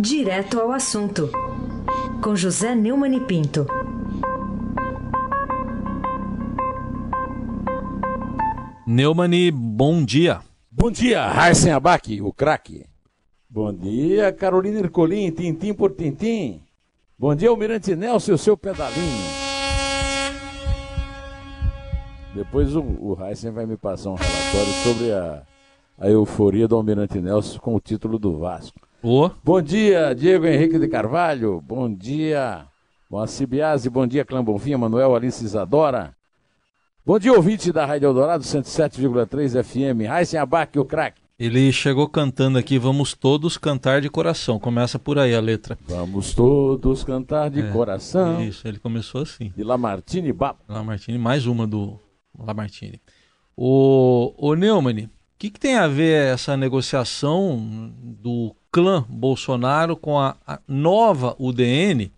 Direto ao assunto, com José Neumani Pinto. Neumani, bom dia. Bom dia, Raí Sanhabaque, o craque. Bom dia, Carolina Ercolin, tintim por tintim. Bom dia, Almirante Nelson e o seu pedalinho. Depois o Raí vai me passar um relatório sobre a euforia do Almirante Nelson com o título do Vasco. Oh. Bom dia, Diego Henrique de Carvalho. Bom dia, Moacibiase. Bom dia, Clambovinha, Manuel Alice Isadora. Bom dia, ouvinte da Rádio Eldorado, 107,3 FM. Raí Sanhabaque, o craque. Ele chegou cantando aqui, vamos todos cantar de coração. Começa por aí a letra. Vamos todos cantar de coração. Isso, ele começou assim. De Lamartine Babo. Lamartine, mais uma do Lamartine. O Neumani, o que tem a ver essa negociação do clã Bolsonaro com a nova UDN,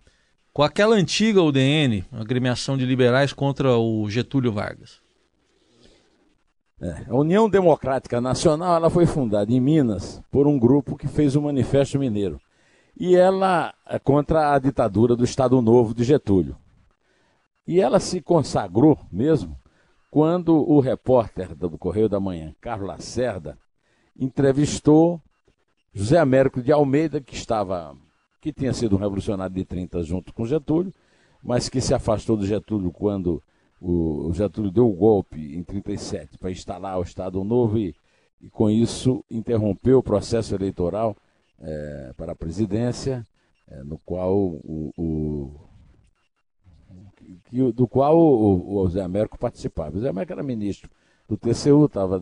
com aquela antiga UDN, a agremiação de liberais contra o Getúlio Vargas? A União Democrática Nacional, ela foi fundada em Minas por um grupo que fez o Manifesto Mineiro. E ela é contra a ditadura do Estado Novo de Getúlio. E ela se consagrou mesmo quando o repórter do Correio da Manhã, Carlos Lacerda, entrevistou José Américo de Almeida, que tinha sido um revolucionário de 30 junto com Getúlio, mas que se afastou do Getúlio quando o Getúlio deu o golpe em 1937 para instalar o Estado Novo e com isso interrompeu o processo eleitoral para a presidência, no qual do qual o José Américo participava. O José Américo era ministro do TCU, estava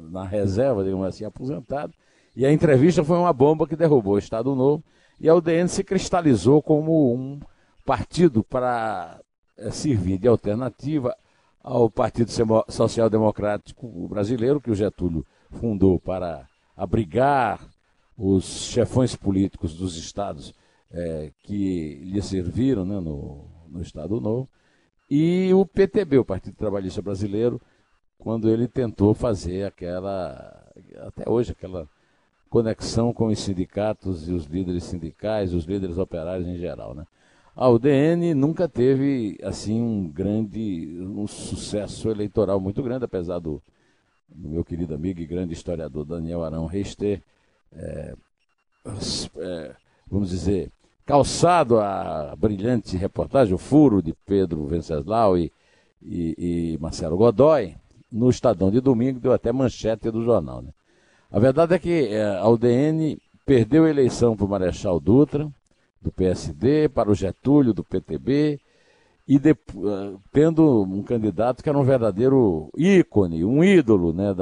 na reserva, digamos assim, aposentado. E a entrevista foi uma bomba que derrubou o Estado Novo e a UDN se cristalizou como um partido para servir de alternativa ao Partido Social Democrático Brasileiro, que o Getúlio fundou para abrigar os chefões políticos dos estados que lhe serviram, né, no Estado Novo, e o PTB, o Partido Trabalhista Brasileiro, quando ele tentou fazer até hoje, aquela conexão com os sindicatos e os líderes sindicais, os líderes operários em geral, né? A UDN nunca teve, assim, um sucesso eleitoral muito grande, apesar do meu querido amigo e grande historiador Daniel Arão Reis ter, vamos dizer, calçado a brilhante reportagem, o furo de Pedro Venceslau e Marcelo Godoy, no Estadão de domingo, deu até manchete do jornal, né? A verdade é que a UDN perdeu a eleição para o Marechal Dutra, do PSD, para o Getúlio, do PTB, e tendo um candidato que era um verdadeiro ícone, um ídolo, né,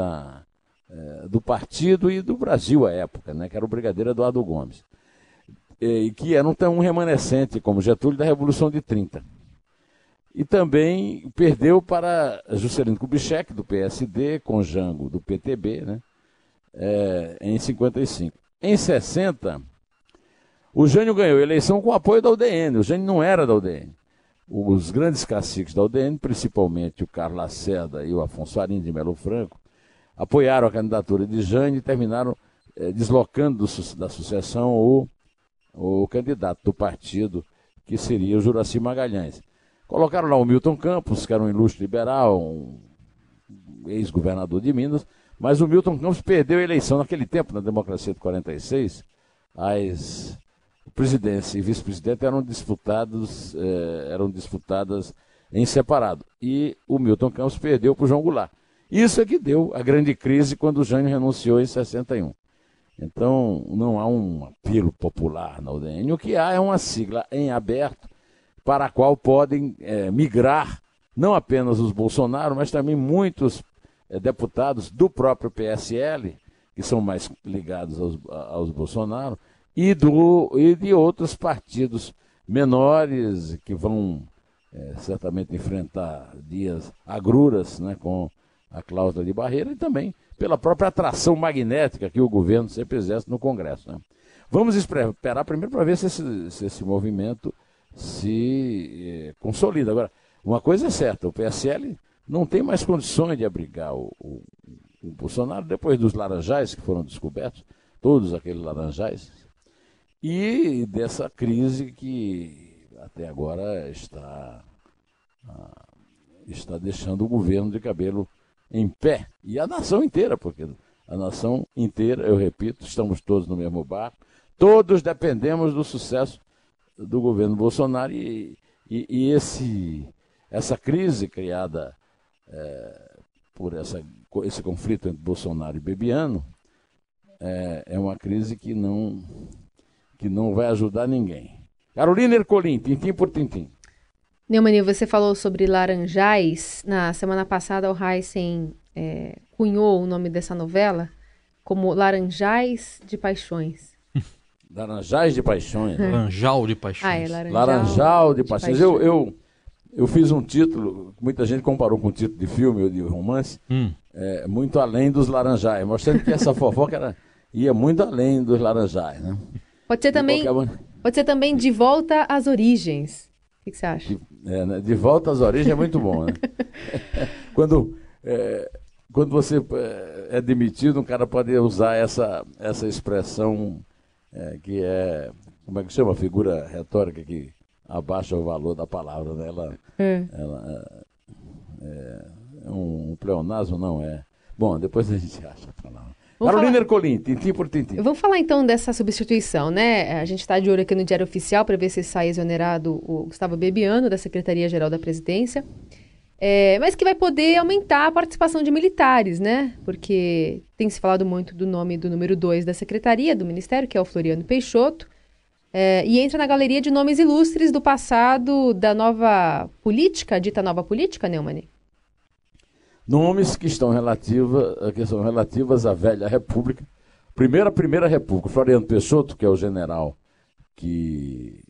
do partido e do Brasil à época, né, que era o brigadeiro Eduardo Gomes, e que era um remanescente, como Getúlio, da Revolução de 30. E também perdeu para Juscelino Kubitschek, do PSD, com Jango, do PTB, né, em 55. Em 60... o Jânio ganhou a eleição com o apoio da UDN. O Jânio não era da UDN. Os grandes caciques da UDN, principalmente o Carlos Lacerda e o Afonso Arim de Melo Franco, apoiaram a candidatura de Jânio e terminaram deslocando da sucessão o candidato do partido, que seria o Juracy Magalhães. Colocaram lá o Milton Campos, que era um ilustre liberal, um ex-governador de Minas, mas o Milton Campos perdeu a eleição naquele tempo, na democracia de 46, O presidente e vice-presidente eram disputadas em separado. E o Milton Campos perdeu para o João Goulart. Isso é que deu a grande crise quando o Jânio renunciou em 61. Então, não há um apelo popular na UDN. O que há é uma sigla em aberto para a qual podem migrar não apenas os Bolsonaro, mas também muitos deputados do próprio PSL, que são mais ligados aos Bolsonaro, e de outros partidos menores que vão certamente enfrentar dias agruras, né, com a cláusula de barreira e também pela própria atração magnética que o governo sempre exerce no Congresso, né? Vamos esperar primeiro para ver se esse movimento se consolida. Agora, uma coisa é certa, o PSL não tem mais condições de abrigar o Bolsonaro depois dos laranjais que foram descobertos, todos aqueles laranjais. e dessa crise que até agora está deixando o governo de cabelo em pé. E a nação inteira, porque a nação inteira, eu repito, estamos todos no mesmo barco, todos dependemos do sucesso do governo Bolsonaro e essa crise criada por esse conflito entre Bolsonaro e Bebianno é uma crise que não vai ajudar ninguém. Carolina Ercolin, tintim por tintim. Neumani, você falou sobre Laranjais. Na semana passada, o Heisen cunhou o nome dessa novela como Laranjais de Paixões. Laranjais de Paixões. Laranjal de Paixões. Ah, é Laranjal de Paixões. Eu fiz um título, muita gente comparou com o título de filme ou de romance, muito além dos Laranjais, mostrando que essa fofoca ia muito além dos Laranjais, né? Pode ser também De Volta às Origens. O que você acha? De Volta às Origens é muito bom, né? Quando você é demitido, um cara pode usar essa expressão... que é, como é que chama, a figura retórica que abaixa o valor da palavra, né? Ela é um pleonasmo, não é? Bom, depois a gente acha a palavra. Carolina Ercolin, tintim por tintim. Vamos falar então dessa substituição, né? A gente está de olho aqui no Diário Oficial para ver se sai exonerado o Gustavo Bebianno, da Secretaria-Geral da Presidência, mas que vai poder aumentar a participação de militares, né? Porque tem se falado muito do nome do número 2 da Secretaria do Ministério, que é o Floriano Peixoto, e entra na galeria de nomes ilustres do passado da dita nova política, Neumani? Nomes que são relativas à velha República, primeira República. Floriano Peixoto, que é o general que...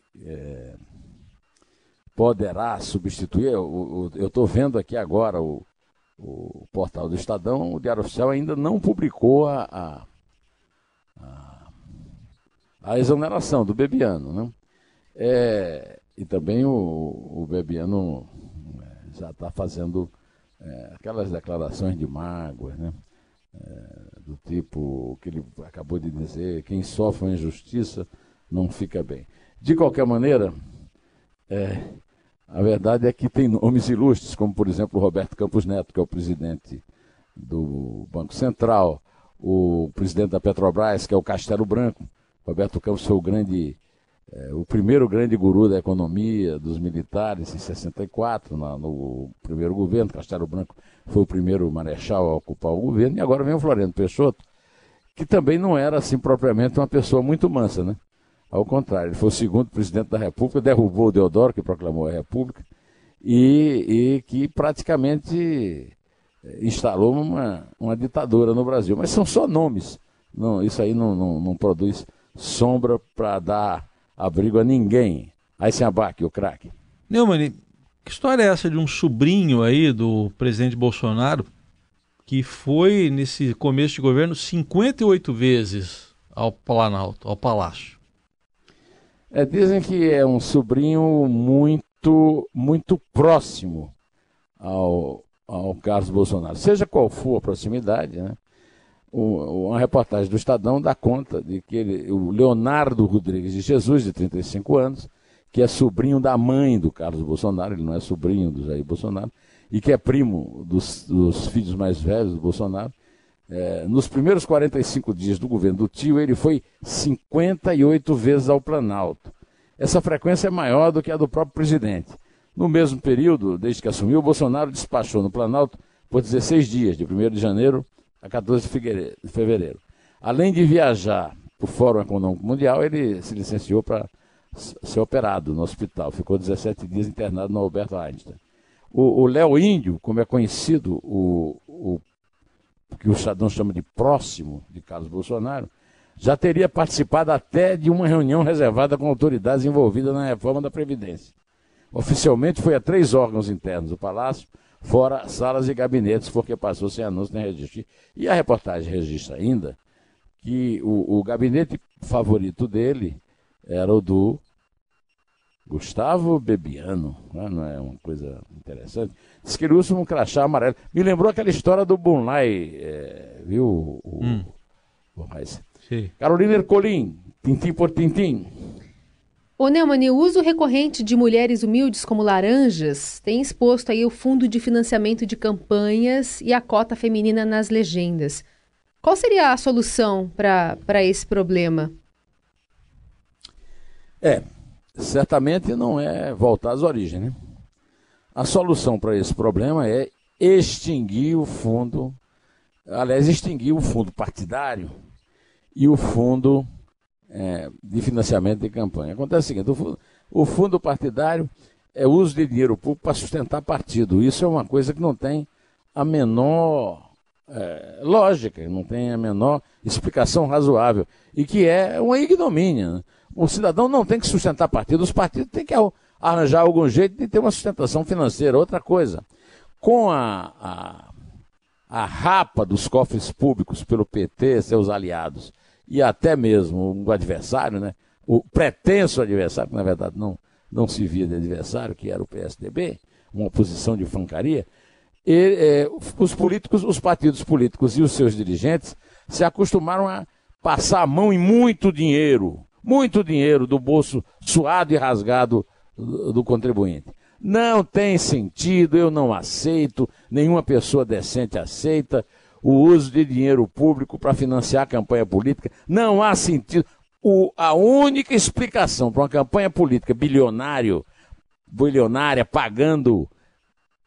poderá substituir, eu estou vendo aqui agora o portal do Estadão, o Diário Oficial ainda não publicou a exoneração do Bebianno, né? E também o Bebianno já está fazendo aquelas declarações de mágoas, né? Do tipo que ele acabou de dizer, quem sofre uma injustiça não fica bem. De qualquer maneira, a verdade é que tem nomes ilustres, como, por exemplo, o Roberto Campos Neto, que é o presidente do Banco Central, o presidente da Petrobras, que é o Castelo Branco. Roberto Campos foi o primeiro grande guru da economia, dos militares, em 64, no primeiro governo. Castelo Branco foi o primeiro marechal a ocupar o governo. E agora vem o Floriano Peixoto, que também não era, assim, propriamente uma pessoa muito mansa, né? Ao contrário, ele foi o segundo presidente da República, derrubou o Deodoro, que proclamou a República, e que praticamente instalou uma ditadura no Brasil. Mas são só nomes. Não, isso aí não produz sombra para dar abrigo a ninguém. Aí se abaque o craque. Neumani, que história é essa de um sobrinho aí do presidente Bolsonaro que foi, nesse começo de governo, 58 vezes ao Planalto, ao Palácio? Dizem que é um sobrinho muito, muito próximo ao Carlos Bolsonaro. Seja qual for a proximidade, né? Uma reportagem do Estadão dá conta de que o Leonardo Rodrigues de Jesus, de 35 anos, que é sobrinho da mãe do Carlos Bolsonaro, ele não é sobrinho do Jair Bolsonaro, e que é primo dos filhos mais velhos do Bolsonaro, nos primeiros 45 dias do governo do tio, ele foi 58 vezes ao Planalto. Essa frequência é maior do que a do próprio presidente. No mesmo período, desde que assumiu, Bolsonaro despachou no Planalto por 16 dias, de 1º de janeiro a 14 de fevereiro. Além de viajar para o Fórum Econômico Mundial, ele se licenciou para ser operado no hospital. Ficou 17 dias internado no Alberto Einstein. O Léo Índio, como é conhecido, que o Estadão chama de próximo de Carlos Bolsonaro, já teria participado até de uma reunião reservada com autoridades envolvidas na reforma da Previdência. Oficialmente foi a 3 órgãos internos do Palácio, fora salas e gabinetes, porque passou sem anúncio nem registro. E a reportagem registra ainda que o gabinete favorito dele era o do Gustavo Bebianno, não é uma coisa interessante? Diz que ele usa um crachá amarelo. Me lembrou aquela história do Bunlai, viu? Sim. Carolina Ercolin, tintim por tintim. Ô Neumani, o uso recorrente de mulheres humildes como laranjas tem exposto aí o fundo de financiamento de campanhas e a cota feminina nas legendas. Qual seria a solução para esse problema? Certamente não é voltar às origens, né? A solução para esse problema é extinguir o fundo partidário e o fundo de financiamento de campanha. Acontece o seguinte, o fundo partidário é o uso de dinheiro público para sustentar partido. Isso é uma coisa que não tem a menor lógica, não tem a menor explicação razoável, e que é uma ignomínia, né? O cidadão não tem que sustentar partido, os partidos têm que arranjar algum jeito de ter uma sustentação financeira. Outra coisa, com a rapa dos cofres públicos pelo PT, seus aliados, e até mesmo o adversário, né? O pretenso adversário, que na verdade não se via de adversário, que era o PSDB, uma oposição de francaria, os partidos políticos e os seus dirigentes se acostumaram a passar a mão em muito dinheiro do bolso suado e rasgado do contribuinte. Não tem sentido, eu não aceito, nenhuma pessoa decente aceita o uso de dinheiro público para financiar a campanha política. Não há sentido. A única explicação para uma campanha política bilionária, pagando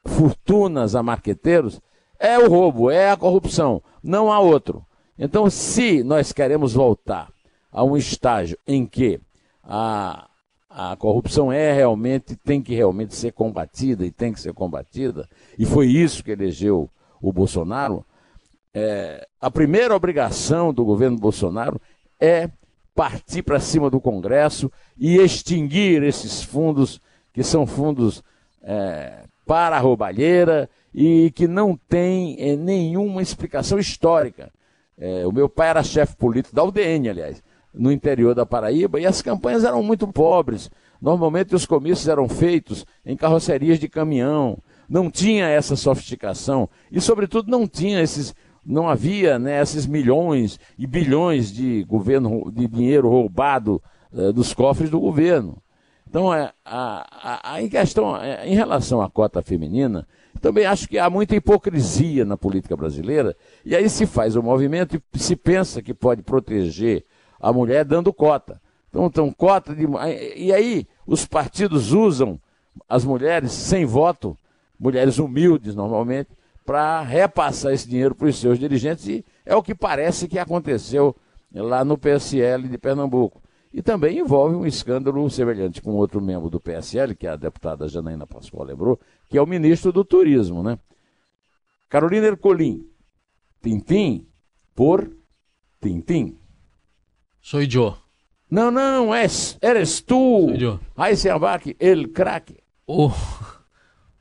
fortunas a marqueteiros, é o roubo, é a corrupção. Não há outro. Então, se nós queremos voltar a um estágio em que a corrupção tem que realmente ser combatida, e foi isso que elegeu o Bolsonaro, a primeira obrigação do governo Bolsonaro é partir para cima do Congresso e extinguir esses fundos, que são fundos para a roubalheira e que não tem nenhuma explicação histórica. O meu pai era chefe político da UDN, aliás, no interior da Paraíba, e as campanhas eram muito pobres. Normalmente os comícios eram feitos em carrocerias de caminhão, não tinha essa sofisticação e, sobretudo, não havia esses milhões e bilhões de dinheiro roubado dos cofres do governo. Então, em relação à cota feminina, também acho que há muita hipocrisia na política brasileira, e aí se faz o movimento e se pensa que pode proteger a mulher dando cota. Então cota de... E aí os partidos usam as mulheres sem voto, mulheres humildes normalmente, para repassar esse dinheiro para os seus dirigentes, e é o que parece que aconteceu lá no PSL de Pernambuco. E também envolve um escândalo semelhante com outro membro do PSL, que a deputada Janaína Pascoal lembrou, que é o ministro do Turismo, né? Carolina Ercolin, tintim por tintim. Sou eu. Não, eres tu. Sou eu. Raí Sanhabaque, el craque.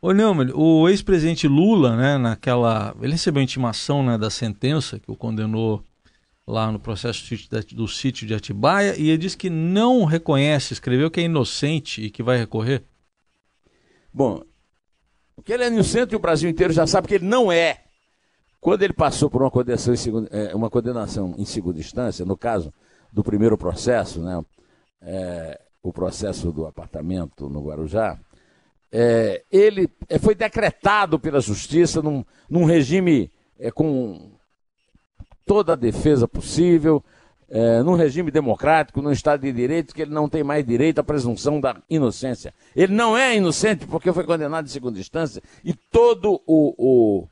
Não, o ex-presidente Lula, né, ele recebeu a intimação, né, da sentença que o condenou lá no processo do sítio de Atibaia, e ele disse que não reconhece, escreveu que é inocente e que vai recorrer. Bom, porque ele é inocente e o Brasil inteiro já sabe que ele não é. Quando ele passou por uma condenação em segunda instância, no caso do primeiro processo, né, o processo do apartamento no Guarujá, ele foi decretado pela justiça num regime com toda a defesa possível, num regime democrático, num Estado de Direito, que ele não tem mais direito à presunção da inocência. Ele não é inocente porque foi condenado em segunda instância, e todo o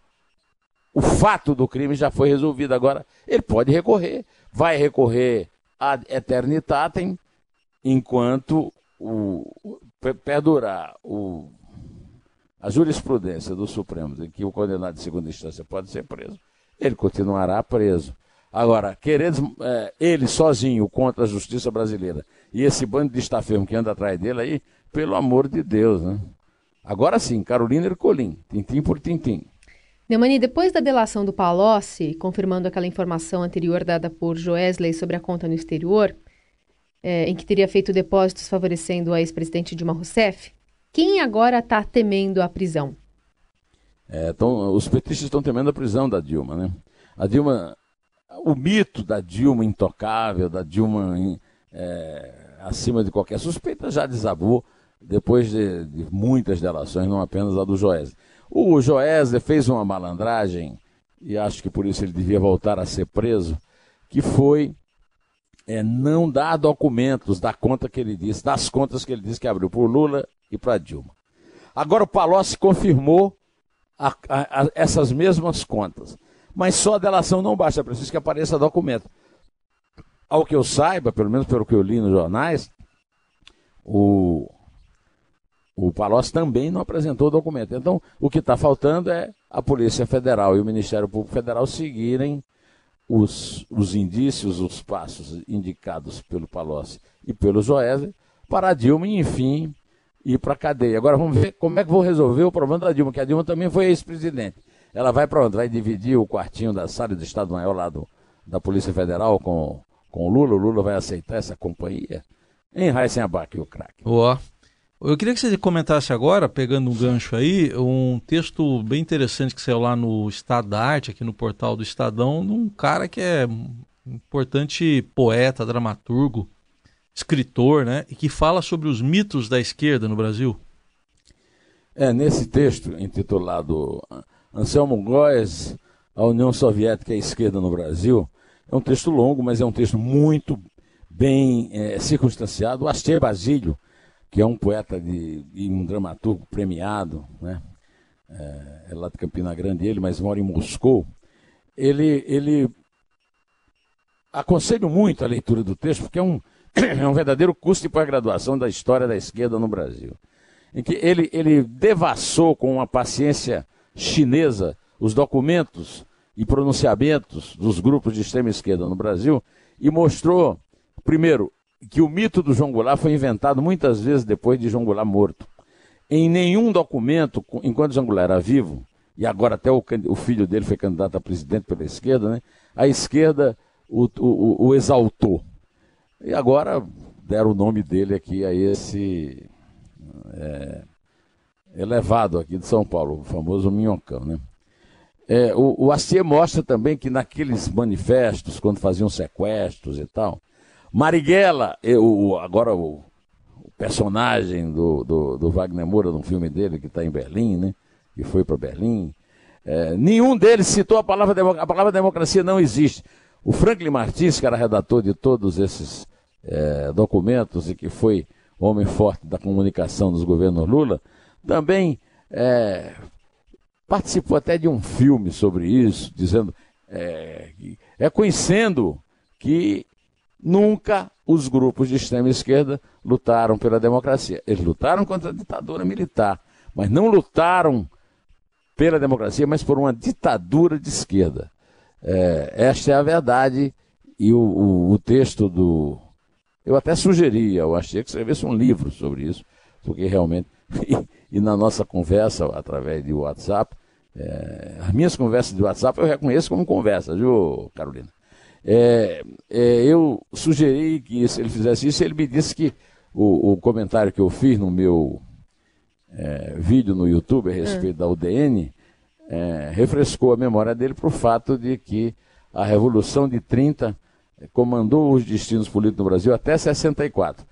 fato do crime já foi resolvido. Agora, ele pode recorrer, vai recorrer ad eternitatem, enquanto perdurar a jurisprudência do Supremo de que o condenado de segunda instância pode ser preso, ele continuará preso. Agora, ele sozinho contra a justiça brasileira e esse bando de estafermo que anda atrás dele aí, pelo amor de Deus, né? Agora sim, Carolina Ercolin, tintim por tintim. Neumani, depois da delação do Palocci, confirmando aquela informação anterior dada por Joesley sobre a conta no exterior, em que teria feito depósitos favorecendo a ex-presidente Dilma Rousseff, quem agora está temendo a prisão? Os petistas estão temendo a prisão da Dilma, né? O mito da Dilma intocável, da Dilma acima de qualquer suspeita, já desabou depois de muitas delações, não apenas a do Joesley. O Joesley fez uma malandragem, e acho que por isso ele devia voltar a ser preso, que foi não dar documentos das contas que ele disse que abriu para o Lula e para Dilma. Agora o Palocci confirmou essas mesmas contas, mas só a delação não basta, é preciso que apareça documento. Ao que eu saiba, pelo menos pelo que eu li nos jornais, o Palocci também não apresentou documento. Então, o que está faltando é a Polícia Federal e o Ministério Público Federal seguirem os indícios, os passos indicados pelo Palocci e pelo Joesley para a Dilma e, enfim, ir para a cadeia. Agora vamos ver como é que vão resolver o problema da Dilma, que a Dilma também foi ex-presidente. Ela vai para onde? Vai dividir o quartinho da sala do Estado-Maior lá da Polícia Federal com o Lula vai aceitar essa companhia? Em Raí Sanhabaque, o craque. Boa. Eu queria que você comentasse agora, pegando um gancho aí, um texto bem interessante que saiu lá no Estado da Arte, aqui no portal do Estadão, de um cara que é importante poeta, dramaturgo, escritor, né? E que fala sobre os mitos da esquerda no Brasil. Nesse texto intitulado Anselmo Góes, a União Soviética e a Esquerda no Brasil, é um texto longo, mas é um texto muito bem circunstanciado. O Astir Basílio, que é um poeta e um dramaturgo premiado, né? É lá de Campina Grande ele, mas mora em Moscou. Ele aconselho muito a leitura do texto, porque é um verdadeiro curso de pós-graduação da história da esquerda no Brasil, em que ele devassou com uma paciência chinesa os documentos e pronunciamentos dos grupos de extrema esquerda no Brasil e mostrou, primeiro, que o mito do João Goulart foi inventado muitas vezes depois de João Goulart morto. Em nenhum documento, enquanto João Goulart era vivo, e agora até o filho dele foi candidato a presidente pela esquerda, né? A esquerda o exaltou. E agora deram o nome dele aqui a esse elevado aqui de São Paulo, o famoso Minhocão, né? O Astier mostra também que naqueles manifestos, quando faziam sequestros e tal, Marighella, agora o personagem do Wagner Moura, num filme dele que está em Berlim, né? Que foi para Berlim, nenhum deles citou a palavra democracia. A palavra democracia não existe. O Franklin Martins, que era redator de todos esses documentos e que foi homem forte da comunicação dos governos Lula, também participou até de um filme sobre isso, dizendo, conhecendo que nunca os grupos de extrema esquerda lutaram pela democracia. Eles lutaram contra a ditadura militar, mas não lutaram pela democracia, mas por uma ditadura de esquerda. Esta é a verdade, e o texto do... Eu até sugeria, eu achei que escrevesse um livro sobre isso, porque realmente... E na nossa conversa, através de WhatsApp, as minhas conversas de WhatsApp eu reconheço como conversa, viu, Carolina? Eu sugeri que ele fizesse isso, ele me disse que o comentário que eu fiz no meu vídeo no YouTube a respeito da UDN refrescou a memória dele para o fato de que a Revolução de 30 comandou os destinos políticos no Brasil até 64,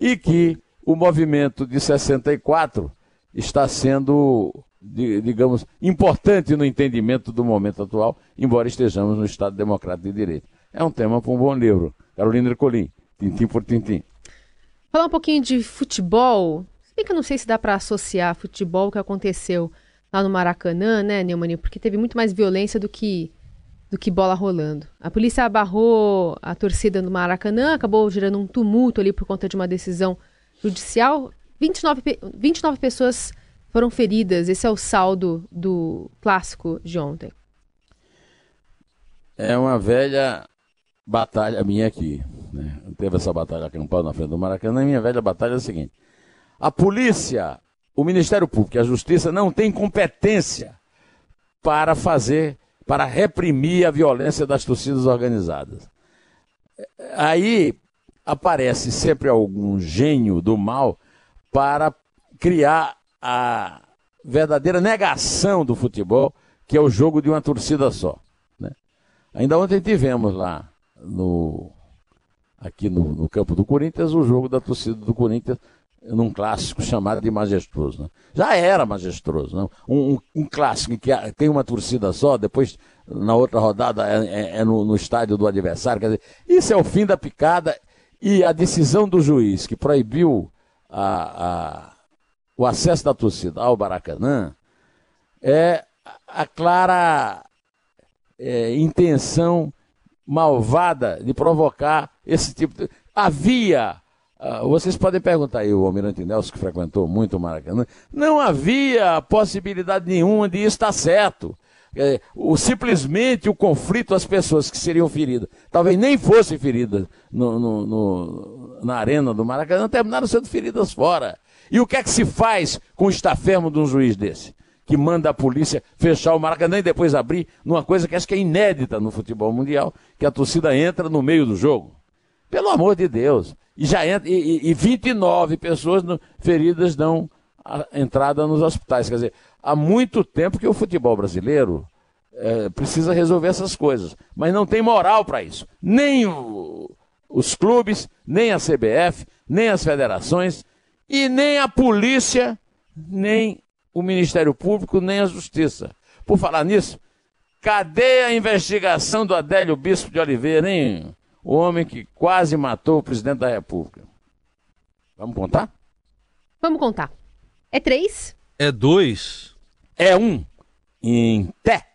e que o movimento de 64 está sendo, digamos, importante no entendimento do momento atual, embora estejamos no Estado Democrático de Direito. É um tema para um bom livro. Carolina Ercolin, tintim por tintim. Falar um pouquinho de futebol. Se bem que eu não sei se dá para associar futebol ao que aconteceu lá no Maracanã, né, Neumani? Porque teve muito mais violência do que bola rolando. A polícia abarrou a torcida no Maracanã, acabou gerando um tumulto ali por conta de uma decisão judicial. 29 pessoas foram feridas. Esse é o saldo do clássico de ontem. É uma velha batalha minha aqui, né? Teve essa batalha acampada na frente do Maracanã. E minha velha batalha é a seguinte: a polícia, o Ministério Público e a Justiça não têm competência para reprimir a violência das torcidas organizadas. Aí aparece sempre algum gênio do mal para criar a verdadeira negação do futebol, que é o jogo de uma torcida só, né? Ainda ontem tivemos lá no, aqui no campo do Corinthians, o jogo da torcida do Corinthians num clássico chamado de majestoso. Né? Já era majestoso. Né? Um clássico que tem uma torcida só, depois na outra rodada é no estádio do adversário. Quer dizer, isso é o fim da picada, e a decisão do juiz que proibiu o acesso da torcida ao Maracanã é a clara intenção malvada de provocar esse tipo de... Havia, vocês podem perguntar aí, o Almirante Nelson, que frequentou muito o Maracanã, não havia possibilidade nenhuma de isso estar certo. Simplesmente o conflito, as pessoas que seriam feridas, talvez nem fossem feridas na arena do Maracanã, terminaram sendo feridas fora. E o que é que se faz com o estafermo de um juiz desse, que manda a polícia fechar o Maracanã e depois abrir, numa coisa que acho que é inédita no futebol mundial, que a torcida entra no meio do jogo? Pelo amor de Deus! E já entra, 29 pessoas feridas dão a entrada nos hospitais. Quer dizer, há muito tempo que o futebol brasileiro precisa resolver essas coisas, mas não tem moral para isso. Nem os clubes, nem a CBF, nem as federações, e nem a polícia, nem o Ministério Público, nem a Justiça. Por falar nisso, cadê a investigação do Adélio Bispo de Oliveira, hein? O homem que quase matou o presidente da República. Vamos contar? Vamos contar. É 3? É 2? É 1. Em té.